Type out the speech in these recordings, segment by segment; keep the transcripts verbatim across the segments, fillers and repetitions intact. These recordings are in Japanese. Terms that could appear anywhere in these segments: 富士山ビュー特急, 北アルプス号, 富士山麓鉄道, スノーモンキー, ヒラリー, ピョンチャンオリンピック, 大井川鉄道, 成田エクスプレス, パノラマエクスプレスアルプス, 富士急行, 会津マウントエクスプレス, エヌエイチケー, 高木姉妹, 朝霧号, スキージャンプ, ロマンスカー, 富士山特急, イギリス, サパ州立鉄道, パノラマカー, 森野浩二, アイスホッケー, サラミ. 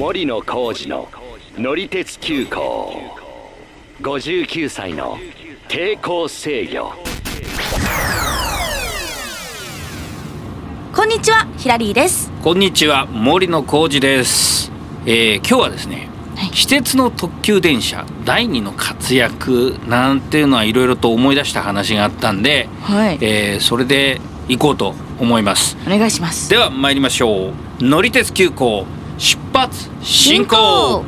森野浩二の乗り鉄急行、ごじゅうきゅうさいの抵抗制御。こんにちは、ヒラリーです。こんにちは、森野浩二です。えー、今日はですね、はい、私鉄の特急電車第二の活躍なんていうのはいろいろと思い出した話があったんで、はい、えー、それで行こうと思います。お願いします。では参りましょう。乗り鉄急行出発進行。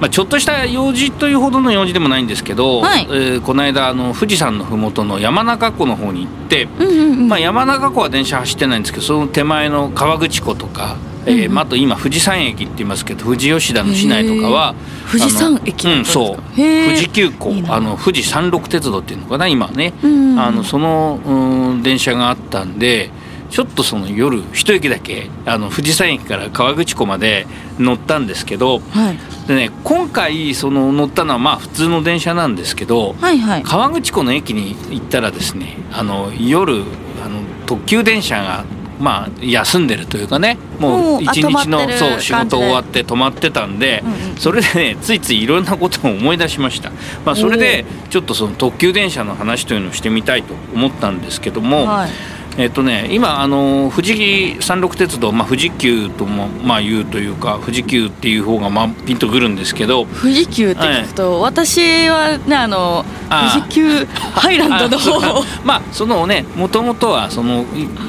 まあ、ちょっとした用事というほどの用事でもないんですけど、はい、えー、この間あの富士山のふもとの山中湖の方に行って、うんうんうん、まあ、山中湖は電車走ってないんですけど、その手前の川口湖とか、えーまあ、あと今富士山駅って言いますけど、富士吉田の市内とかは富士山駅なんですか、うん、そう富士急行、いいな、あの富士山麓鉄道っていうのかな今ね、うんうん、あのその、うん、電車があったんで、ちょっとその夜一駅だけあの富士山駅から川口湖まで乗ったんですけど、はい、でね、今回その乗ったのはまあ普通の電車なんですけど、はいはい、川口湖の駅に行ったらですね、あの夜あの特急電車がまあ休んでるというかね、もう一日のそう仕事終わって止まってたんで、うんうん、それでねついついいろんなことを思い出しました。まあ、それでちょっとその特急電車の話というのをしてみたいと思ったんですけども、はい、えっとね、今あの富士山麓鉄道、まあ、富士急ともまあ言うというか、富士急っていう方がまあピンとくるんですけど、富士急って聞くと、はい、私はねあの富士急ハイランドの方をまあそのね、もともとはその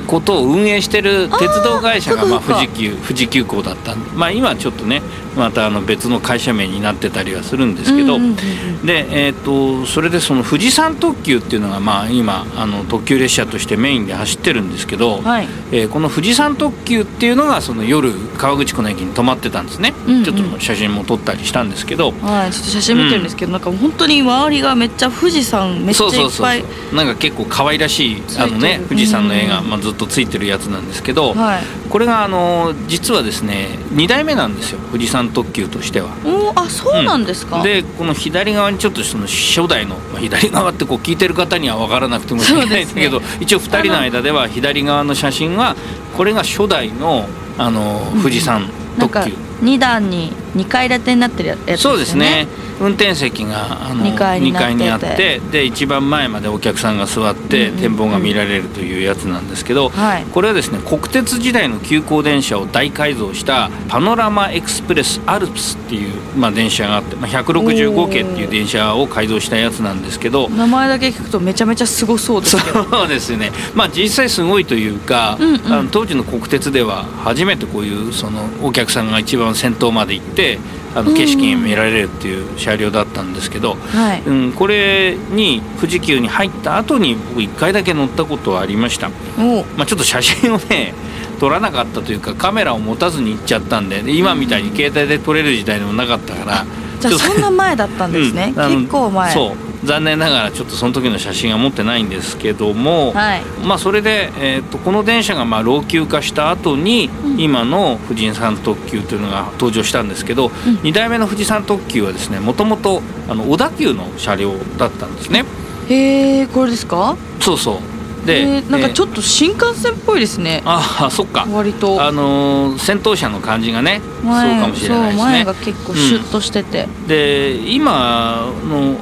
ことを運営してる鉄道会社がまあ富士急富士急行だったんで、まあ、今ちょっとねまたあの別の会社名になってたりはするんですけど、うんうんうん、で、えー、とそれでその富士山特急っていうのがまあ今あの特急列車としてメインで走ってるんですけど、はい、えー、この富士山特急っていうのがその夜川口湖の駅に泊まってたんですね、うんうん、ちょっと写真も撮ったりしたんですけど、はい、ちょっと写真見てるんですけど、うん、なんか本当に周りがめっちゃ富士山めっちゃいっぱい、そうそうそう、なんか結構可愛らしいあの、ね、富士山の絵がまあずっとついてるやつなんですけど、はい、これがあの実はですねにだいめなんですよ、富士山特急としては。お、あ、そうなんですか、うん、でこの左側にちょっとその初代の、まあ、左側ってこう聞いてる方には分からなくてもいけないんですけど、そうですね、一応ふたりの間では左側の写真はこれが初代の、あの富士山特急、うん、なんかにだんににかい建てになってるやつですね。そうですね、運転席があのにかいにあって、で一番前までお客さんが座って展望が見られるというやつなんですけど、はい、これはですね国鉄時代の急行電車を大改造したパノラマエクスプレスアルプスっていう、まあ、電車があって、まあ、ひゃくろくじゅうごけいっていう電車を改造したやつなんですけど、名前だけ聞くとめちゃめちゃすごそうですけど、そうですね、まあ、実際すごいというか、うんうん、あの当時の国鉄では初めてこういうそのお客さんが一番先頭まで行ってあの景色が見られるっていう車両だったんですけど、はい、うん、これに富士急に入った後に僕いっかいだけ乗ったことはありました。まあ、ちょっと写真をね撮らなかったというか、カメラを持たずに行っちゃったん で, で今みたいに携帯で撮れる時代でもなかったから、うん、じゃあそんな前だったんですね、うん、結構前。そう、残念ながらちょっとその時の写真は持ってないんですけども、はい、まあ、それで、えー、とこの電車がまあ老朽化した後に、うん、今の富士山特急というのが登場したんですけど、うん、にだいめの富士山特急はですね、もともと小田急の車両だったんですね。へー、これですか。そうそう、でなんかちょっと新幹線っぽいですね。ああ、そっか、割とあの先頭車の感じがね、そうかもしれないですね。前が結構シュッとしてて、うん、で今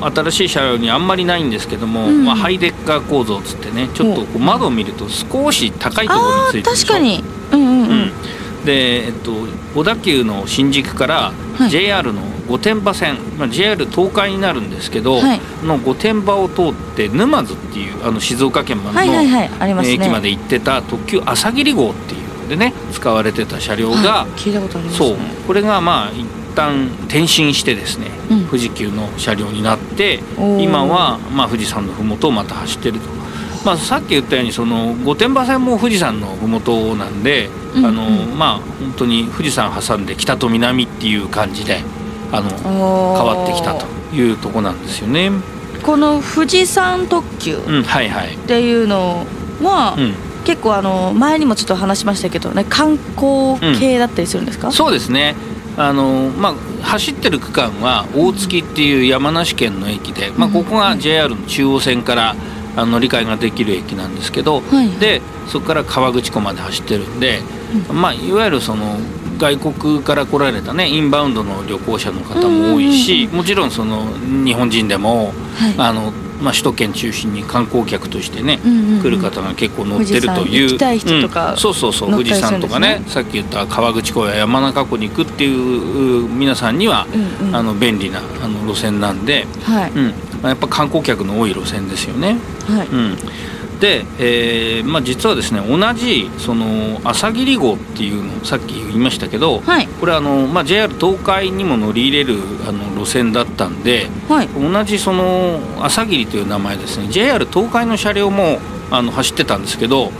の新しい車両にあんまりないんですけども、うん、まあ、ハイデッカー構造っつってね、ちょっとこう窓を見ると少し高いところについてるでしょ。あ、確かに、うんうんうん、うん、で、えっと、小田急の新宿から ジェイアール の御殿場線、まあ、ジェイアール 東海になるんですけど、はい、の御殿場を通って沼津っていうあの静岡県までの駅まで行ってた特急あさぎり号っていうのでね使われてた車両が、はい、聞いたことありますね。そう、これがまあ一旦転身してですね、うん、富士急の車両になって、今はまあ富士山のふもとをまた走ってると。まあ、さっき言ったようにその御殿場線も富士山の麓なんで、うんうん、あのまあ本当に富士山挟んで北と南っていう感じであの変わってきたというとこなんですよね。この富士山特急っていうのは、うんはいはいうん結構あの前にもちょっと話しましたけどね、観光系だったりするんですか、うん、そうですね、あのまあ、走ってる区間は大月っていう山梨県の駅で、まあ、ここが ジェイアール の中央線からあの乗り換えができる駅なんですけど、はい、でそこから河口湖まで走ってるんで、うんまあ、いわゆるその外国から来られた、ね、インバウンドの旅行者の方も多いし、もちろんその日本人でも、はいあのまあ、首都圏中心に観光客としてね、うんうんうん、来る方が結構乗ってるという、行きたい人とか、うん、そうそうそう、富士山とかね、さっき言った河口湖や山中湖に行くっていう皆さんには、うんうん、あの便利なあの路線なんで、はいうんまあ、やっぱ観光客の多い路線ですよね、はいうんでえーまあ、実はですね、同じその朝霧号っていうのをさっき言いましたけど、はい、これあの、まあ、ジェイアール 東海にも乗り入れるあの路線だったんで、はい、同じその朝霧という名前ですね、 ジェイアール 東海の車両もあの走ってたんですけど、うん、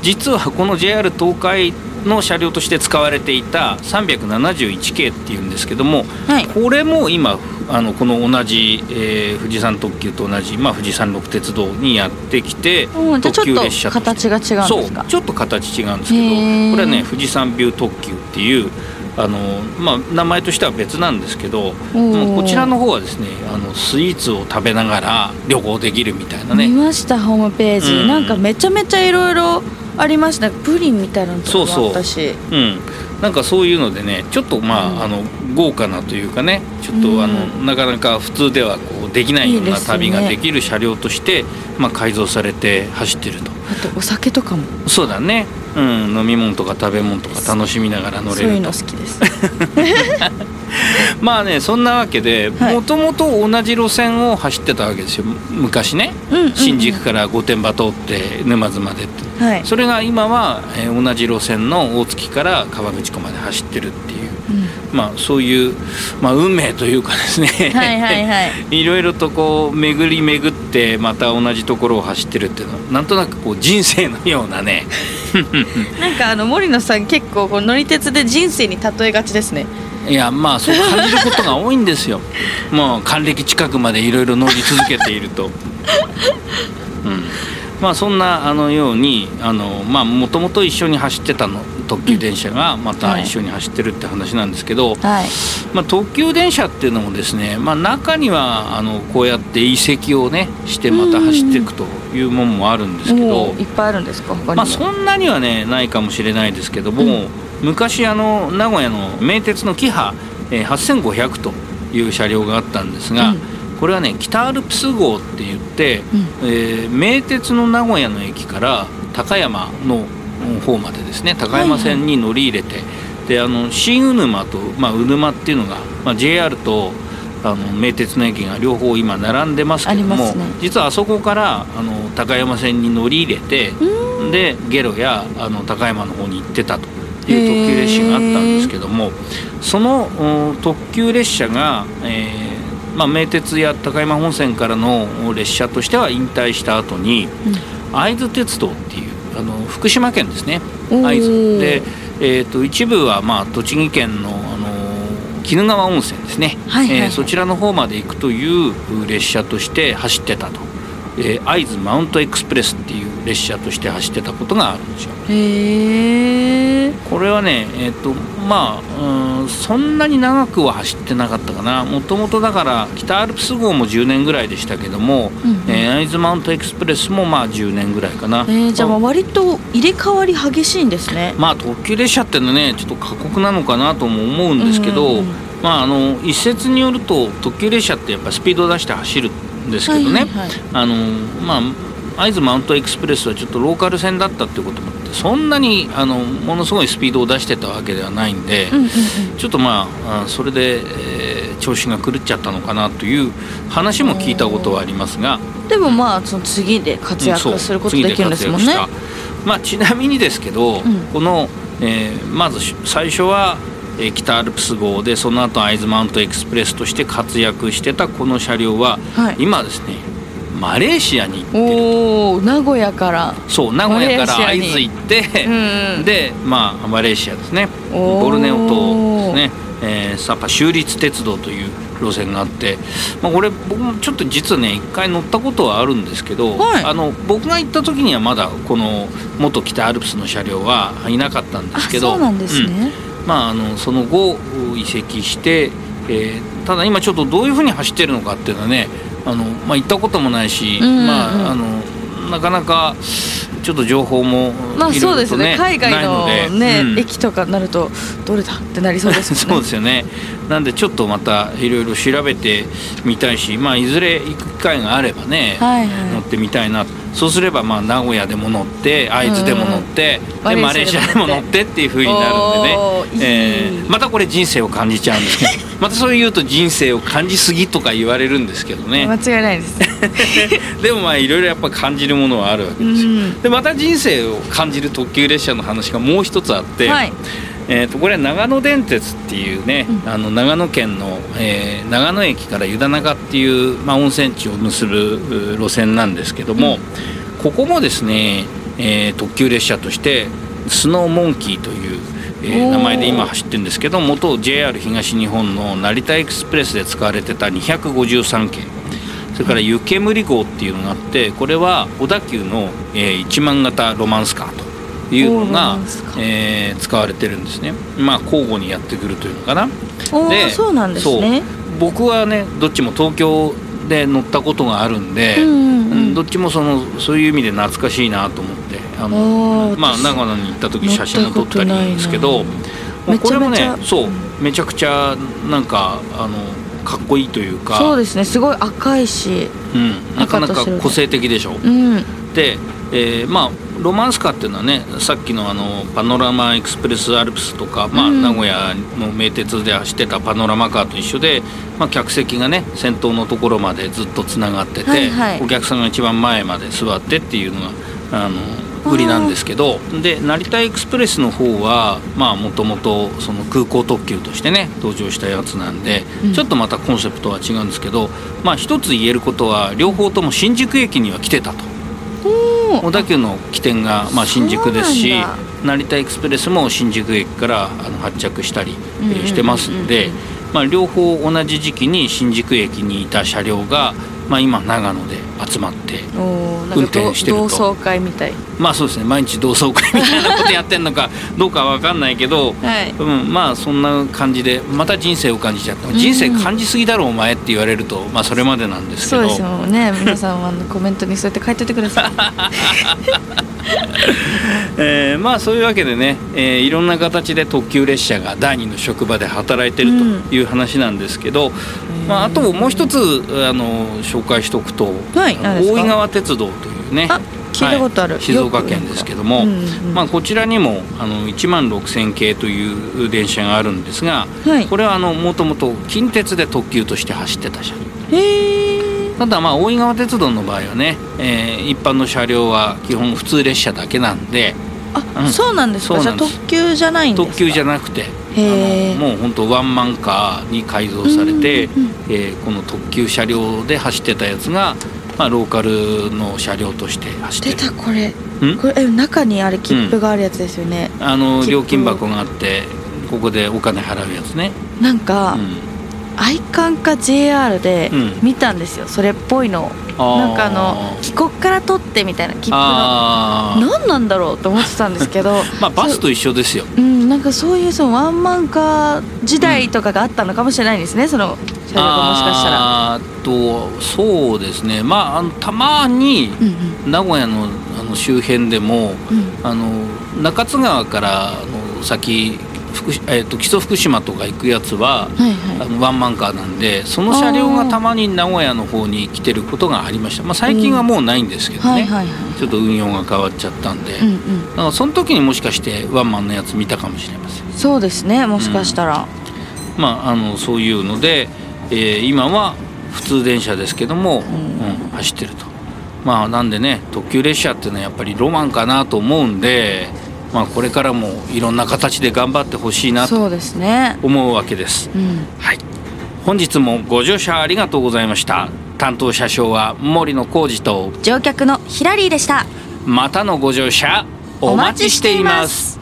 実はこの ジェイアール 東海の車両として使われていたさんびゃくななじゅういち系っていうんですけども、はい、これも今あのこの同じ、えー、富士山特急と同じ、まあ、富士山六鉄道にやってきて、うん、特急列車としてちょっと形が違うんですか。そう、ちょっと形違うんですけど、これはね富士山ビュー特急っていうあの、まあ、名前としては別なんですけど、こちらの方はですねあのスイーツを食べながら旅行できるみたいなね。見ましたホームページ、うん、なんかめちゃめちゃいろいろありました。プリンみたいなのとかもあったし、そうそう、うん、なんかそういうのでね、ちょっとまあ、うん、あの豪華なというかね、ちょっと、うん、あのなかなか普通ではこうできないような旅ができる車両として、いいですね。まあ、改造されて走ってると。あとお酒とかも。そうだね、うん、飲み物とか食べ物とか楽しみながら乗れると。そういうの好きです。まあね、そんなわけで、もともと同じ路線を走ってたわけですよ昔ね、うんうんうん、新宿から御殿場通って沼津までって、はい、それが今は、えー、同じ路線の大月から河口湖まで走ってるっていう、うん、まあそういう、まあ、運命というかですね、はいはいはい、いろいろとこう巡り巡ってまた同じところを走ってるっていうのはなんとなくこう人生のようなねなんかあの森野さん結構こう乗り鉄で人生に例えがちですね。いやまあそう感じることが多いんですよもう還暦近くまでいろいろ乗り続けていると、うんまあ、そんなあのようにもともと一緒に走ってたの特急電車がまた一緒に走ってるって話なんですけど、はいまあ、特急電車っていうのもですね、まあ、中にはあのこうやって移籍をねしてまた走っていくというもんもあるんですけど、いっぱいあるんですか他にも、まあ、そんなにはねないかもしれないですけども、うん、昔あの名古屋の名鉄のキハはっせんごひゃくという車両があったんですが、うん、これはね北アルプス号って言って、うんえー、名鉄の名古屋の駅から高山の方までですね高山線に乗り入れて、はいはい、であの新鵜沼と、まあ、鵜沼っていうのが、まあ、ジェイアール とあの名鉄の駅が両方今並んでますけども、ね、実はあそこからあの高山線に乗り入れてで下呂やあの高山の方に行ってたという特急列車があったんですけども、その特急列車が、えーまあ、名鉄や高山本線からの列車としては引退した後に、うん、会津鉄道っていうあの福島県ですね会津で、えー、と一部は、まあ、栃木県の、あのー、鬼怒川温泉ですね、はいはいはいえー、そちらの方まで行くという列車として走ってたと、えー、会津マウントエクスプレスっていう列車として走ってたことがあるんですよ。へー、これはね、えーとまあ、うんそんなに長くは走ってなかったかな。もともとだから北アルプス号もじゅうねんぐらいでしたけども、うんうんえー、会津マウントエクスプレスもまあじゅうねんぐらいかな、えー、じゃあまあ割と入れ替わり激しいんですね。まあ特急列車ってのねちょっと過酷なのかなとも思うんですけど、うんうんまあ、あの一説によると特急列車ってやっぱスピードを出して走るんですけどね、はいはいはい、あのまあ会津マウントエクスプレスはちょっとローカル線だったっていうこともあってそんなにあのものすごいスピードを出してたわけではないんで、うんうんうん、ちょっとまあそれで、えー、調子が狂っちゃったのかなという話も聞いたことはありますが、でもまあその次で活躍することできるんですもんね。まあ、ちなみにですけど、うん、この、えー、まず最初は北アルプス号でその後会津マウントエクスプレスとして活躍してたこの車両は、はい、今ですねマレーシアに行ってると。お名古屋からそう名古屋から会津行ってで、まあ、マレーシアですねボルネオ島ですね、えー、サパ州立鉄道という路線があって、まあ、これ僕もちょっと実はね一回乗ったことはあるんですけど、はい、あの僕が行った時にはまだこの元北アルプスの車両はいなかったんですけど。あそうなんですね、うんまあ、あのその後移籍して、えー、ただ今ちょっとどういうふうに走ってるのかっていうのはね、あの、まあ、行ったこともないし、うんうんうん、まあ、あのなかなかちょっと情報も、ね、まあそうですね、海外の、ね、うん、駅とかになるとどれだってなりそうですねそうですよね。なんでちょっとまたいろいろ調べてみたいし、まあ、いずれ行く機会があればね、はいはい、乗ってみたいな。そうすればまあ名古屋でも乗って会津でも乗って、うん、でマレーシアでも乗ってっていう風になるんでね、えー、またこれ人生を感じちゃうんですけどまたそれ言うと人生を感じすぎとか言われるんですけどね、間違いないですでもまあいろいろやっぱ感じるものはあるわけですよ、うん、でまた人生を感じる特急列車の話がもう一つあって、はい、えー、とこれは長野電鉄っていうね、うん、あの長野県の、えー、長野駅から湯田中っていう、まあ、温泉地を結ぶ路線なんですけども、うん、ここもですね、えー、特急列車としてスノーモンキーという、えー、名前で今走ってるんですけど、元 ジェイアール 東日本の成田エクスプレスで使われてたにひゃくごじゅうさんけい、それから湯煙号っていうのがあって、これは小田急の、えー、いちまん型ロマンスカーというのが、えー、使われてるんですね。まあ交互にやってくるというのかな。で、そうなんですね。僕はねどっちも東京で乗ったことがあるんで、うんうんうん、どっちもそのそういう意味で懐かしいなと思って、あの、まあ、長野に行った時写真を撮ったりなんですけど、もうこれもね、そうめちゃくちゃなんかあのかっこいいというか、そうですね、すごい赤いし、うん、なかなか個性的でしょ、うん、で、えー、まあロマンスカーっていうのはね、さっき の, あのパノラマエクスプレスアルプスとか、まあ、名古屋の名鉄で走ってたパノラマカーと一緒で、まあ、客席がね先頭のところまでずっとつながってて、はいはい、お客さんが一番前まで座ってっていうのがあの売りなんですけど、で成田エクスプレスの方はもともと空港特急としてね登場したやつなんで、うん、ちょっとまたコンセプトは違うんですけど、まあ、一つ言えることは両方とも新宿駅には来てたと。小田急の起点がまあ新宿ですし、成田エクスプレスも新宿駅から発着したりしてますんで、まあ両方同じ時期に新宿駅にいた車両がまあ今長野で集まって運転してると、同窓会みたい、まあそうですね、毎日同窓会みたいなことやってんのかどうかは分かんないけど、うんまあそんな感じでまた人生を感じちゃって、人生感じすぎだろお前って言われるとまあそれまでなんですけど、そうですよね、皆さんはコメントにそうやって書いておいてくださいえー、まあそういうわけでね、えー、いろんな形で特急列車が第二の職場で働いてるという話なんですけど、うんまあ、あともう一つあの紹介しておくと、はい、大井川鉄道というね、あ聞いたことある、はい、静岡県ですけども、うんうんまあ、こちらにもあのいちまんろくせんけいという電車があるんですが、はい、これはもともと近鉄で特急として走ってた車両、へー、ただまあ大井川鉄道の場合はね、えー、一般の車両は基本普通列車だけなんで、あ、うん、そうなんですか。じゃあ特急じゃないんですか。特急じゃなくて、あのもう本当ワンマンカーに改造されて、うんうんうんえー、この特急車両で走ってたやつが、まあ、ローカルの車両として走ってる。出たこれ。これえ中にあれ切符があるやつですよね。うん、あの料金箱があってここでお金払うやつね。なんか。うんアイカンか ジェイアール で見たんですよ、うん、それっぽいのなんかあの帰国から取ってみたいな切符の何なんだろうと思ってたんですけどまあバスと一緒ですよ、うん、なんかそういうそのワンマンカー時代とかがあったのかもしれないですね、うん、その車両がもしかしたらあとそうですね、まあ、あのたまに名古屋 の, あの周辺でも、うん、あの中津川からの先えー、と木曽福島とか行くやつは、はいはい、あのワンマンカーなんでその車両がたまに名古屋の方に来てることがありました、まあ、最近はもうないんですけどね、うんはいはいはい、ちょっと運用が変わっちゃったんで、うんうん、だからその時にもしかしてワンマンのやつ見たかもしれません。そうですね、もしかしたら、うん、まあ、あのそういうので、えー、今は普通電車ですけども、うんうん、走ってると、まあ、なんでね特急列車っていうのはやっぱりロマンかなと思うんで、まあ、これからもいろんな形で頑張ってほしいなと思うわけです。そうですね。うん。はい。本日もご乗車ありがとうございました。担当車掌は森野浩二と乗客のヒラリーでした。またのご乗車お待ちしています。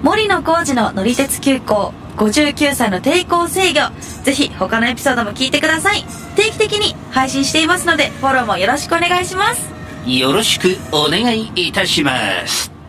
森野浩二の乗り鉄急行ごじゅうきゅうさいの抵抗制御、ぜひ他のエピソードも聞いてください。定期的に配信していますのでフォローもよろしくお願いします。よろしくお願いいたします。